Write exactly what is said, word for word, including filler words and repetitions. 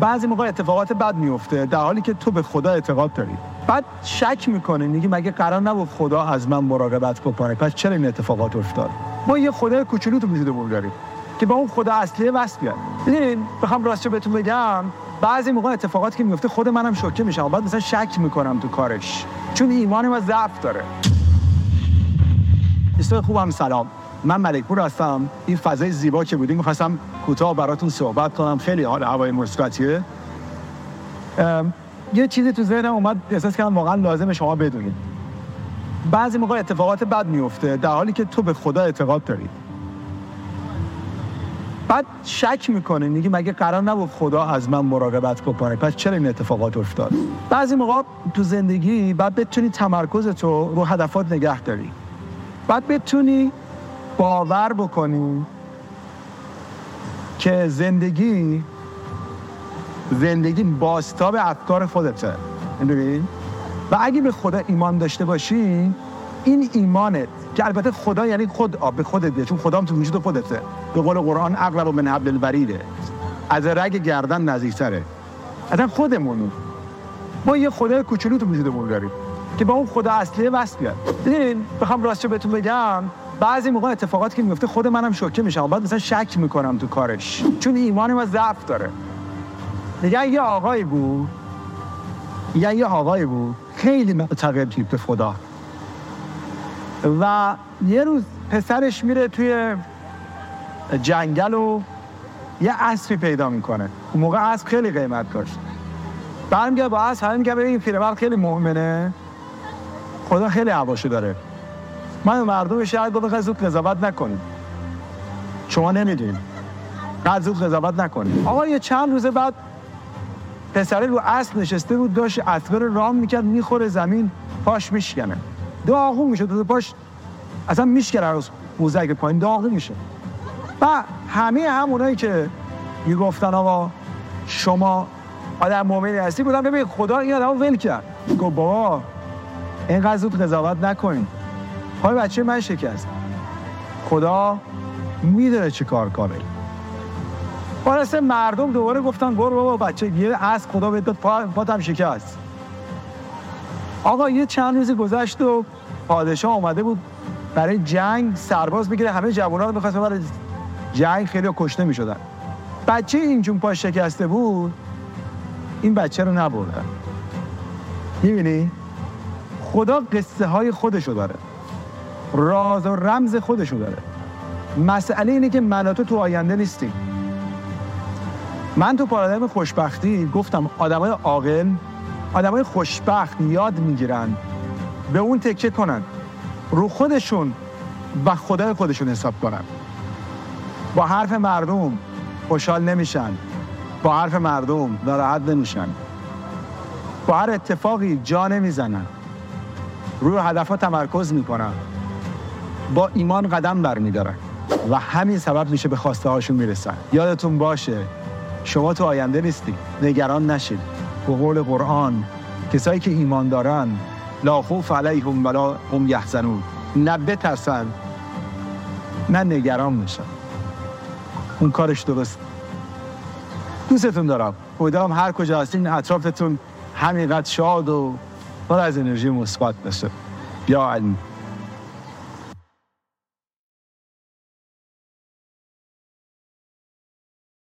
بعضی موقع اتفاقات بد میفته در حالی که تو به خدا اعتقاد داری. بعد شک میکنه، میگه مگه قرار نبود خدا از من مراقبت بکنه؟ پس چرا این اتفاقات افتاد؟ ما یه خدای کوچولو تو وجودمون داریم که با اون خدا اصلی وصل بیاد. ببین بخوام راستش بهتون بگم، بعضی موقع اتفاقاتی که میفته خود منم شوکه میشم، بعد مثلا شک میکنم تو کارش، چون ایمانم از ضعف داره. دوستای خوبم سلام، من ملکپور هستم. این فضای زیبا که بودین گفتم کوتاه براتون صحبت کنم، خیلی حال هوای مسکاتیه. یه چیزی تو ذهنم اومد، احساس کردم واقعا لازمه شما بدونید. بعضی موقع اتفاقات بد میفته در حالی که تو به خدا اعتقاد داری. بعد شک میکنه، میگه مگه قرار نبود خدا از من مراقبت بکنه؟ پس چرا این اتفاقات افتاد؟ بعضی موقع تو زندگی بعد بتونی تمرکزت رو رو هدفات نگه داری. بعد بتونی باور بکنی که زندگی زندگی بازتاب افکار خودته. می‌دونی؟ و اگه به خدا ایمان داشته باشی، این ایمانت که البته خدا یعنی خود به خودت، چون خدا هم تو وجود خودته. به قول قرآن اقرب من حبل الورید، از رگ گردن نزدیک‌تره. اصلا خودمون ما یه خدای کوچولو تو وجودمون داریم که با اون خدا اصلی وصل بیاد. ببین بخوام راستش بهتون بگم، بعضی موقع اتفاقاتی که میفته خود منم شوکه میشم، بعد مثلا شک میکنم تو کارش، چون ایمانم از ضعف داره. دیگه یه آقایی بود دیگه یه آقایی بود خیلی معتقد به خدا، و یه روز پسرش میره توی جنگل و یه اسبی پیدا میکنه. اون موقع اسب خیلی قیمت داشت. برمیگرده با اسب، همین میگه این پیرمرد خیلی مؤمنه، خدا خیلی حواشو داره. من مردم شهر گفتم زود قضاوت نکنید، شما نمیدونید، بعد زود قضاوت نکنید. آقا یه چند روز بعد پسره رو اسب نشسته بود، داشت اسب رو رام میکرد، میخوره زمین، پاش میشکنه، داغون میشه، دو پاش اصلا میشکنه، از موزه که پایین داغون میشه. و همه همونایی که میگفتن آقا شما آدم مؤمنی هستی بودن، ببین خدا این آدمو ول کرد. گفت بابا اینقدر زود قضاوت نکنید، پای بچه من شکست، خدا میدونه چه کار کنه. واسه مردم دوباره گفتن برو بابا بچه یه از خدا بهت داد، پات هم شکست. آقا یه چند روزی گذشت و پادشاه اومده بود برای جنگ سرباز بگیره، همه جوان‌ها رو می‌خواست برای جنگ، خیلی کشته می‌شدن. بچه اینجون پاش شکسته بود، این بچه رو نبردن. می‌بینی خدا قصه های خودشو داره، راز و رمز خودشو داره. مسئله اینه که من و تو تو آینده نیستیم. من تو پارادایم خوشبختی گفتم آدمای عاقل، آدمای خوشبخت یاد میگیرن به اون تکیه کنن، رو خودشون و خدای خودشون حساب کنن. با حرف مردم خوشحال نمیشن، با حرف مردم ناراحت نمیشن، با هر اتفاقی جا نمیزنن، روی هدفها تمرکز میکنن، با ایمان قدم برمیدارن و همین سبب میشه به خواسته هاشون میرسن. یادتون باشه شما تو آینده نیستی، نگران نشید. به قول قرآن کسایی که ایمان دارن لا خوف علیهم ولا هم یحزنون، نه بترسن نه نگران بشن، اون کارش درست. دوستتون دارم، امیدوارم هر کجا هستین اطرافتون همینقدر شاد و پر از انرژی مثبت باشه. بیا علم.